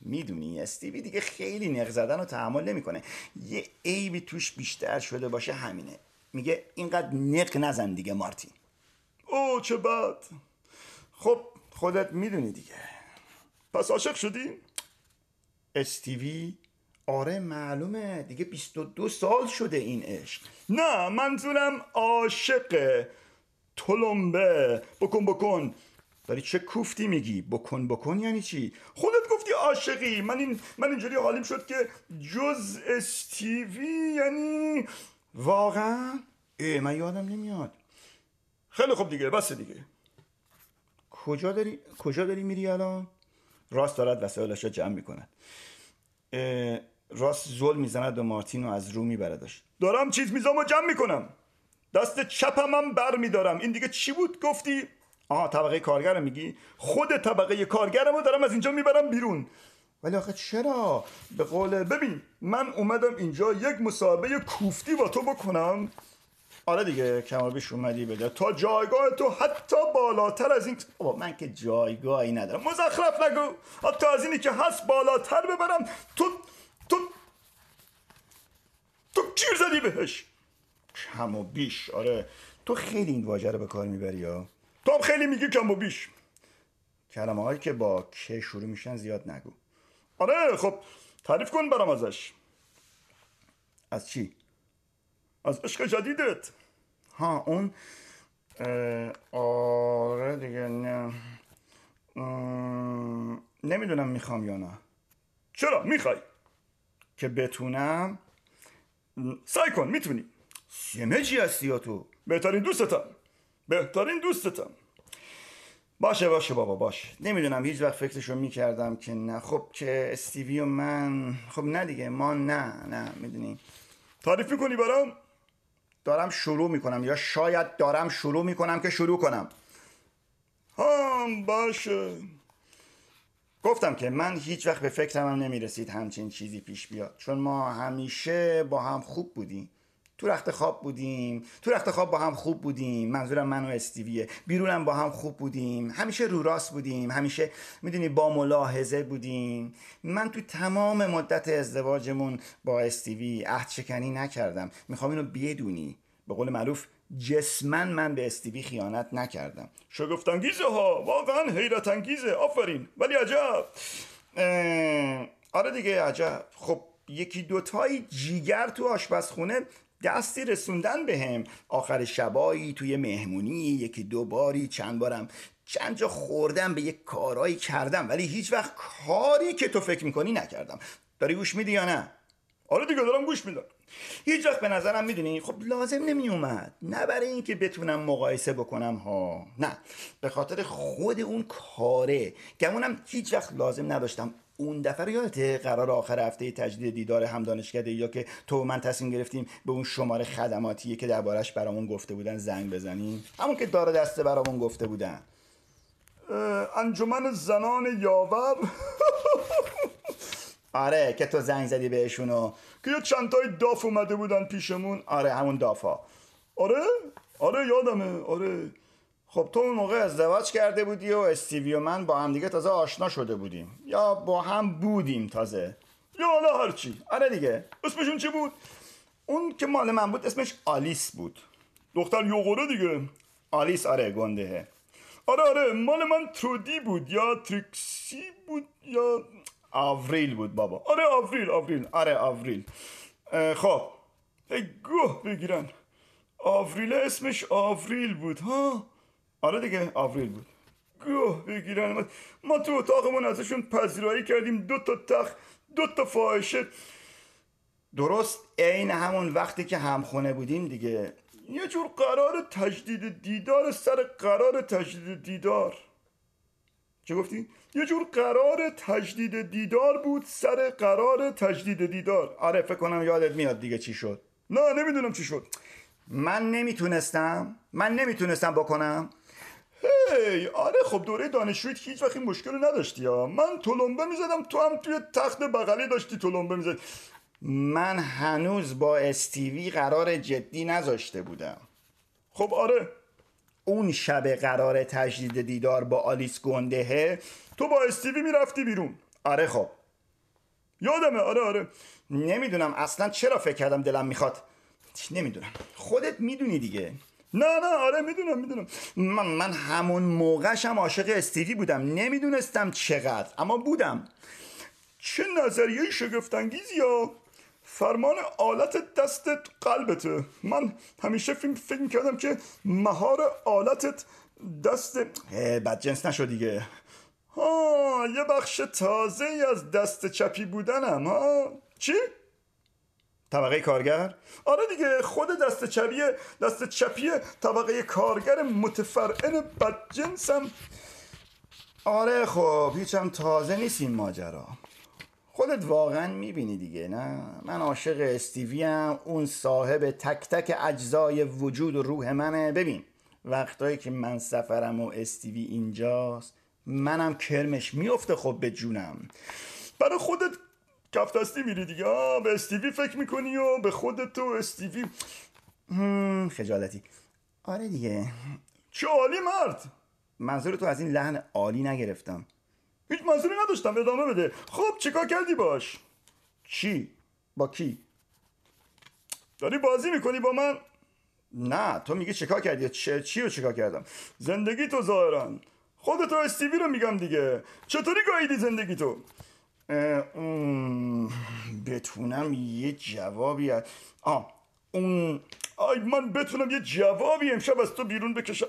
میدونی استیوی دیگه خیلی نق زدن رو تحمل نمیکنه. یه عیبی توش بیشتر شده باشه همینه. میگه اینقدر نق نزن دیگه مارتین. چه بد. خب خودت میدونی دیگه. پس عاشق شدی؟ استیوی؟ آره معلومه دیگه، 22 سال شده این عشق. نه منظورم عاشقه. تلمبه بکن. داری چه کوفتی میگی؟ بکن یعنی چی؟ خودت گفتی عاشقی. من اینجوری حالیم شد که جز استیوی یعنی واقعا. من یادم نمیاد. خیلی خوب دیگه، بس دیگه. کجا داری میری الان؟ راست دارد وسایلش را جمع میکند. راست زل میزند و مارتین رو از رو میبردش. دارم چیز میزم و جمع میکنم. دست چپم هم بر میدارم. این دیگه چی بود گفتی؟ طبقه کارگرم میگی؟ خود طبقه کارگرم رو دارم از اینجا میبرم بیرون. ولی آخه چرا؟ به قول ببین من اومدم اینجا یک مصاحبه کوفتی با تو بکنم. آره دیگه کمال بیش اومدی بده تا جایگاه تو حتی بالاتر از این. بابا من که جایگاهی ندارم، مزخرف نگو. حتی از اینی که هست بالاتر ببرم. تو چیر زدی بهش. کم و بیش، آره تو خیلی این واژه رو به کار میبری ها. تو هم خیلی میگی کم و بیش. کلمه هایی که با که شروع میشن زیاد نگو. آره خب تعریف کن برام ازش. از چی؟ از عشق جدیدت. ها اون آره دیگه نه نمیدونم میخوام یا نه. چرا میخوای؟ که بتونم. سعی کن میتونی. سمجی هستی یا تو؟ بهترین دوستتم. باشه بابا باشه. نمیدونم هیچ وقت فکرشو میکردم که نه. خب که استیوی و من خب نه دیگه ما نه میدونی. تعریف میکنی برام؟ دارم شروع میکنم یا شاید دارم شروع میکنم که شروع کنم. هم باشه. گفتم که من هیچ وقت به فکرم هم نمیرسید همچین چیزی پیش بیاد، چون ما همیشه با هم خوب بودیم. تو رخت خواب با هم خوب بودیم، منظورم من و استیویه. بیرونم با هم خوب بودیم، همیشه رو راست بودیم، همیشه میدونی با ملاحظه بودیم. من تو تمام مدت ازدواجمون با استیوی عهد شکنی نکردم. میخوام اینو بدونی. به قول معروف جسماً من به استیوی خیانت نکردم. شگفت انگیزه ها، واقعا حیرت انگیزه. آفرین. ولی عجب. آره دیگه عجب. خب یکی دوتایی جیگر تو آشپزخونه دستی رسوندن بهم. آخر شبایی توی مهمونی یکی دو باری چند جا خوردم، به یک کارایی کردم، ولی هیچ وقت کاری که تو فکر میکنی نکردم. داری گوش میدی یا نه؟ آره دیگه دارم گوش میدم. هیچ وقت به نظرم میدونی خب لازم نمی اومد. نه برای این که بتونم مقایسه بکنم ها، نه به خاطر خود اون کاره. گمونم هیچ وقت لازم نداشتم. اون دفعه یادته قرار آخر هفته تجدید دیدار همدانشکده یا که تو و من تصمیم گرفتیم به اون شماره خدماتیه که دربارش برامون گفته بودن زنگ بزنیم؟ همون که دار دسته برامون گفته بودن انجمن زنان یاور. آره که تو زنگ زدی بهشونو که یه چندتای داف اومده بودن پیشمون. آره همون دافا. آره یادمه. آره خب تو اون موقع ازدواج کرده بودی و استیوی و من با هم دیگه تازه آشنا شده بودیم، یا با هم بودیم تازه، یا حالا هرچی. آره دیگه. اسمشون چی بود؟ اون که مال من بود اسمش آلیس بود. دختر یوغوره دیگه. آلیس آره گندهه. آره مال من ترودی بود یا تریکسی بود یا آوریل بود بابا. آره آوریل. خب ای گوه بگیرن. آوریل اسمش آوریل بود ها. آره دیگه آوریل بود. گوه بگیرن. ما تو اتاقمون ازشون پذیرایی کردیم. دو تا فاحشه. درست عین همون وقتی که همخونه بودیم دیگه. یه جور قرار تجدید دیدار سر قرار تجدید دیدار. چه گفتی؟ یه جور قرار تجدید دیدار بود سر قرار تجدید دیدار. آره فکر کنم یادت میاد دیگه چی شد. نه نمیدونم چی شد. من نمیتونستم بکنم. هی آره خب دوره دانشجویی هیچ وقت این مشکل رو نداشتی ها. من تلمبه میزدم تو هم توی تخت بغلی داشتی تلمبه میزدی. من هنوز با استیوی قرار جدی نذاشته بودم. خب آره اون شب قرار تجدید دیدار با آلیس گندهه تو با استیوی میرفتی بیرون. آره خب یادمه. آره نمیدونم اصلا چرا فکر کردم دلم میخواد. نمیدونم خودت میدونی دیگه. نه آره میدونم. من همون موقعشم عاشق استیوی بودم. نمیدونستم چقدر اما بودم. چه نظریه شگفت‌انگیزی ها. فرمان آلت دستت قلبته. من همیشه فکر کردم که مهار آلتت دست. بدجنس نشو دیگه. ها یه بخش تازه‌ای از دست چپی بودنم ها. چی؟ طبقه کارگر؟ آره دیگه خود دست چپی طبقه کارگر متفرعن بدجنسم. آره خب هیچم تازه نیست این ماجرا. خودت واقعا میبینی دیگه. نه من عاشق استیویم. اون صاحب تک تک اجزای وجود و روح منه. ببین وقتایی که من سفرم و استیوی اینجاست منم کرمش میفته. خب به جونم. برای خودت کف دستی میری دیگه. به استیوی فکر میکنی و به خودت و استیوی. خجالتی. آره دیگه. چه عالی مرد. منظور تو از این لحن عالی نگرفتم. هیچ منظوری نداشتم. ادامه بده. خب چیکار کردی باش؟ چی؟ با کی؟ داری بازی میکنی با من؟ نه تو میگی چیکار کردی؟ چی رو چیکار کردم؟ زندگی تو ظاهراً. خودت تو استیوی رو میگم دیگه. چطوری گاییدی زندگی تو؟ بتونم یه جوابی از من بتونم یه جوابی امشب از تو بیرون بکشم.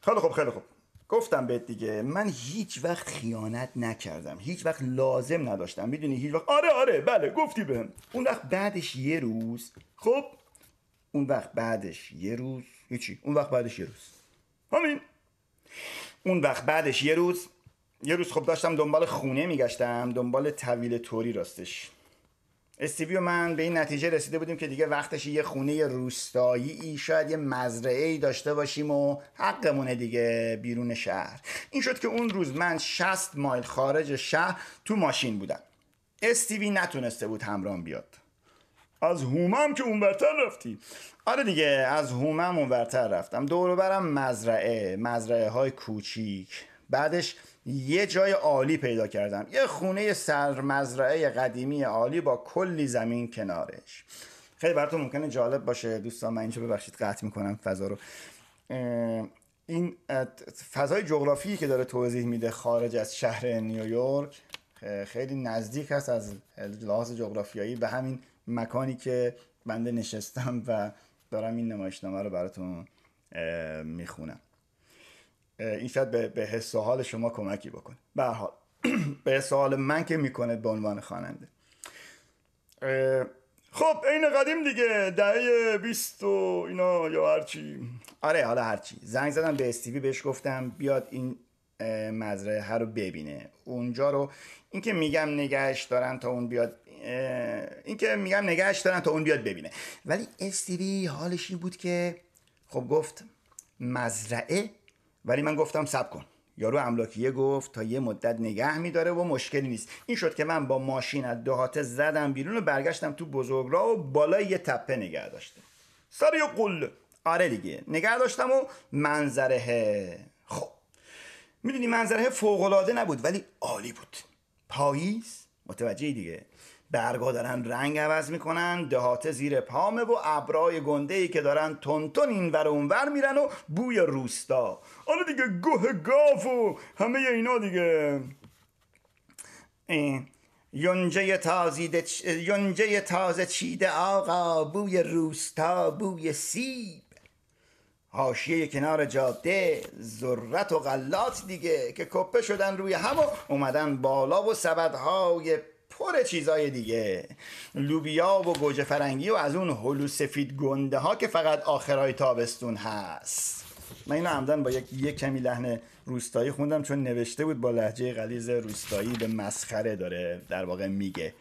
خیلی خوب گفتم بهت دیگه، من هیچ وقت خیانت نکردم، هیچ وقت لازم نداشتم، میدونی، هیچ وقت. آره بله گفتی بهم. اون وقت بعدش یه روز یه روز خب داشتم دنبال خونه میگشتم، دنبال طویل توری راستش. استیوی و من به این نتیجه رسیده بودیم که دیگه وقتش یه خونه روستایی، شاید یه مزرعه‌ای داشته باشیم و حقمونه دیگه بیرون شهر. این شد که اون روز من 60 مایل خارج شهر تو ماشین بودم. استیوی نتونسته بود همراهم بیاد. از هومم که اونورتر رفتی. آره دیگه از هومم اونورتر رفتم. دور و برم مزرعه‌های کوچیک. بعدش یه جای عالی پیدا کردم، یه خونه سرمزرعه قدیمی عالی با کلی زمین کنارش. خیلی براتون ممکنه جالب باشه دوستان، من اینجا ببخشید قطع میکنم فضا رو. این فضای جغرافیایی که داره توضیح میده خارج از شهر نیویورک خیلی نزدیک هست از لحاظ جغرافیایی به همین مکانی که بنده نشستم و دارم این نمایشنامه رو براتون میخونم. این شاید به حس و حال شما کمکی بکنه. به هر حال به حس و حال من که میکنه به عنوان خواننده. خب عین قدیم دیگه، دهه 20 و اینا یا هرچی. آره حالا هرچی. زنگ زدم به استیوی، بهش گفتم بیاد این مزرعه رو ببینه. اونجا رو این که میگم نگهش دارن تا اون بیاد ببینه. ولی استیوی حالش این بود که خب گفت مزرعه، ولی من گفتم صبر کن. یارو املاکیه گفت تا یه مدت نگه می‌داره و مشکلی نیست. این شد که من با ماشین از دهاته زدم بیرون و برگشتم تو بزرگراه و بالای یه تپه نگه داشتم. سر یه قله. آره دیگه نگه داشتم و منظره، خب میدونی منظره فوق‌العاده نبود ولی عالی بود. پاییز، متوجهی دیگه، برگا دارن رنگ عوض میکنن، دهاته زیر پامه و ابرای گنده‌ای که دارن تونتون اینور اونور میرن و بوی روستا. حالا دیگه گوه گاف و همه اینا دیگه. یونجه تازه چیده آقا، بوی روستا، بوی سیب، حاشیه کنار جاده، ذرت و غلات دیگه که کپه شدن روی هم و اومدن بالا و سبدهای پر چیزای دیگه، لوبیا و گوجه فرنگی و از اون هلو سفید گنده ها که فقط آخرای تابستون هست. من اینو عمدن با یک کمی لحن روستایی خوندم چون نوشته بود با لهجه غلیظ روستایی، به مسخره داره در واقع میگه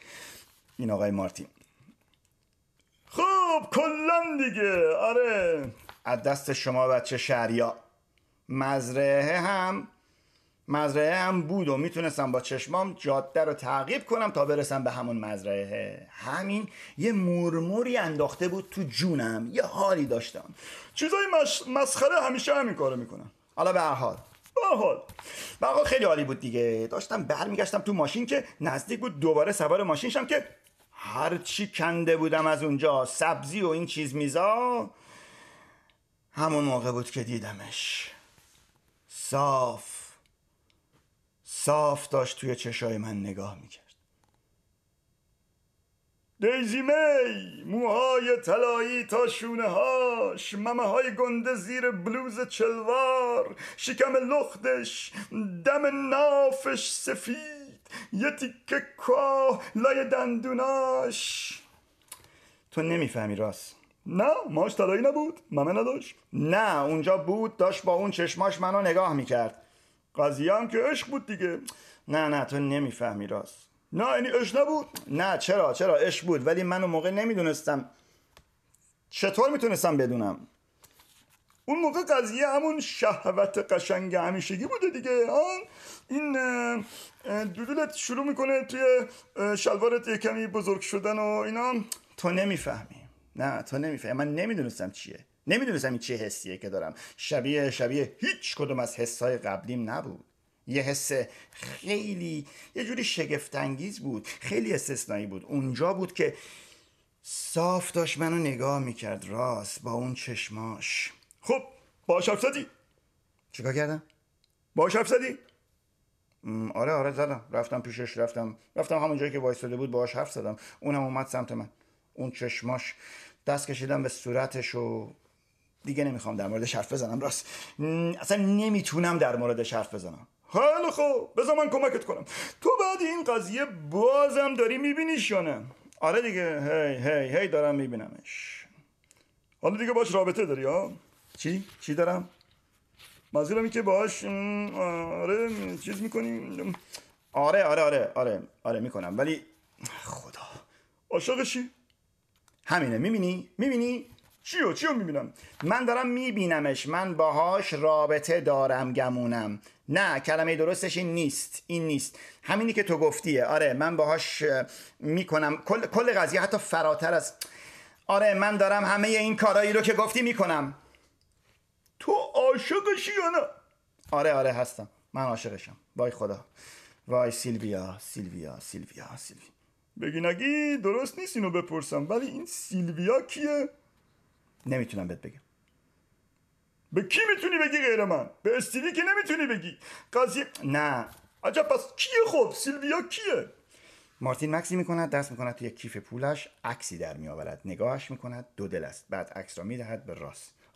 این آقای مارتین. خب کلم دیگه. آره از دست شما بچه شهریا. مزرعه هم بود و میتونستم با چشمام جاده رو تعقیب کنم تا برسم به همون مزرعه. همین یه مرموری انداخته بود تو جونم، یه حالی داشتم. چیزای مسخره همیشه همین کارو میکنن. حالا به هر حال خیلی عالی بود دیگه. داشتم برمیگشتم تو ماشین که نزدیک بود دوباره سوار ماشین شم که هر چی کنده بودم از اونجا، سبزی و این چیز میزا، همون موقع بود که دیدمش. صاف داشت توی چشای من نگاه میکرد. دیزی می، موهای طلایی تا شونه هاش، ممه های گنده زیر بلوز چلوار، شکم لختش، دم نافش سفید، یه تیکه کاه لای دندوناش. تو نمیفهمی راست. نه ماش طلایی نبود، ممه نداشت. نه اونجا بود، داشت با اون چشماش منو نگاه میکرد. قضیه هم که عشق بود دیگه. نه تو نمیفهمی راست. نه یعنی عشق نبود. نه چرا عشق بود، ولی من اون موقع نمیدونستم. چطور میتونستم بدونم؟ اون موقع قضیه همون شهوت قشنگ همیشگی بوده دیگه. آن این دودولت شروع میکنه توی شلوارت یه کمی بزرگ شدن و اینا. تو نمیفهمی. نه تو نمیفهمی. من نمیدونستم چیه، نمیدونستم این چه حسیه که دارم. شبیه هیچ کدوم از حسای قبلیم نبود. یه حس خیلی یه جوری شگفت انگیز بود، خیلی استثنایی بود. اونجا بود که صاف داشت منو نگاه میکرد راست با اون چشماش. خب باش حرف زدی؟ چیکار کردم؟ باش حرف زدی؟ آره زدم. رفتم پیشش، رفتم همون جایی که وایساده بود باهاش حرف زدم. اونم اومد سمت من. اون چشماش، دست کشیدم به صورتش و دیگه نمیخوام در موردش حرف بزنم راست. اصلا نمیتونم در موردش حرف بزنم. خیلی خوب، بذار من کمکت کنم. تو بعد این قضیه بازم داری میبینیش یا نه؟ آره دیگه، هی دارم میبینمش. حالا دیگه باش رابطه داری ها؟ چی دارم؟ منظورم این که باش آره چیز میکنی؟ آره میکنم، ولی خدا عاشقشی؟ همینه. میبینی؟ چیو میبینم؟ من دارم میبینمش، من باهاش رابطه دارم گمونم. نه کلمه درستش این نیست، همینی که تو گفتیه. آره من باهاش میکنم کل قضیه، حتی فراتر از آره من دارم همه این کارایی رو که گفتی میکنم. تو عاشقشی یا نه؟ آره هستم، من عاشقشم. وای خدا، وای سیلویا. بگی نگی درست نیست اینو بپرسم، ولی این سیلویا کیه؟ نمیتونم بهت بگم. به کی میتونی بگی غیر من؟ به استیوی که نمیتونی بگی. قضیه نه. عجب، پس کیه خب؟ سیلویا کیه؟ مارتین مکسی میکند، دست میکند توی کیف پولش، عکسی در میآورد، نگاهش میکند، دو دل است. بعد عکس را میدهد به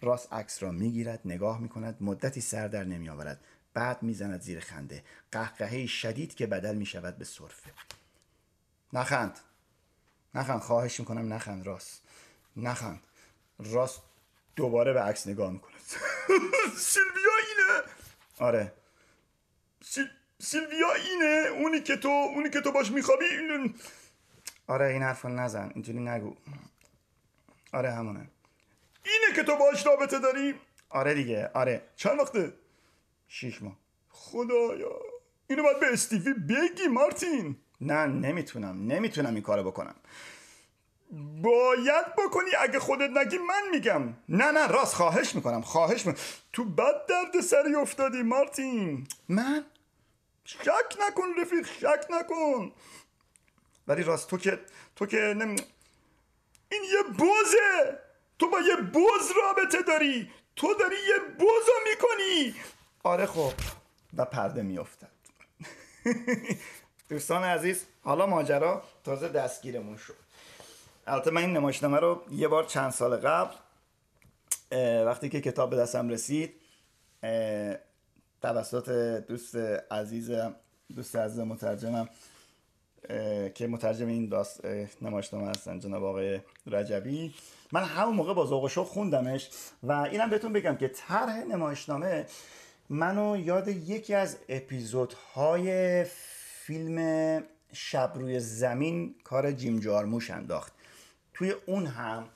راس عکس را میگیرد، نگاه میکند، مدتی سر در نمیآورد، بعد میزند زیر خنده، قهقهه شدید که بدل میشود به سرفه. نخند، خواهش میکنم نخند راس. نخند. راست دوباره به عکس نگاه میکنه. سیلویا اینه؟ آره. سیلویا اینه؟ اونی که تو باش میخوابی؟ آره این حرفو نزن، اینجوری نگو. آره همونه. اینه که تو باش رابطه داری؟ آره دیگه. آره. چند وقته؟ 6 ماه. خدایا اینو باید به استیوی بگی مارتین. نه نمیتونم این کارو بکنم. باید بکنی، اگه خودت نگی من میگم. نه راست خواهش میکنم. تو بد درد سری افتادی مارتین. من؟ شک نکن رفیق. ولی راست تو که این یه بوزه. تو با یه بوز رابطه داری. تو داری یه بوزو میکنی. آره خب، و پرده میافتد. دوستان عزیز، حالا ماجرا تازه دستگیرمون شد. البته من این نمایشنامه رو یه بار چند سال قبل وقتی که کتاب به دستم رسید توسط دوست عزیز مترجمم که مترجم این نمایشنامه هستن، جناب آقای رجبی، من همون موقع با ذوق و شوق خوندمش. و اینم بهتون بگم که طرح نمایشنامه منو یاد یکی از اپیزودهای فیلم شب روی زمین کار جیم جارموش انداخت. توی اون هم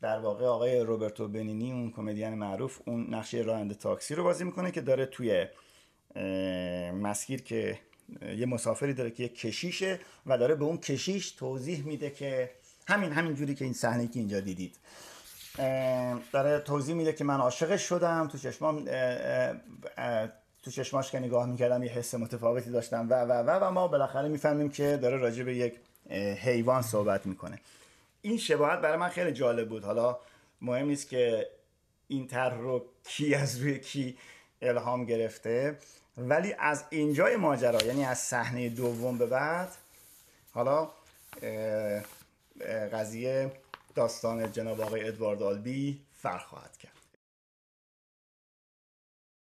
در واقع آقای روبرتو بنینی، اون کمدین معروف، اون نقشه راننده تاکسی رو بازی میکنه که داره توی مسیر که یه مسافری داره که یه کشیشه و داره به اون کشیش توضیح میده که همین جوری که این صحنه که اینجا دیدید، داره توضیح میده که من عاشقش شدم. تو چشماش که نگاه میکردم یه حس متفاوتی داشتم و ما بالاخره میفهمیم که داره راجع به یک حیوان صحبت میکنه. این شباهت برای من خیلی جالب بود. حالا مهم نیست که این طرح رو کی از روی کی الهام گرفته، ولی از اینجای ماجرا، یعنی از صحنه دوم به بعد، حالا قضیه داستان جناب آقای ادوارد آلبی فرق خواهد کرد.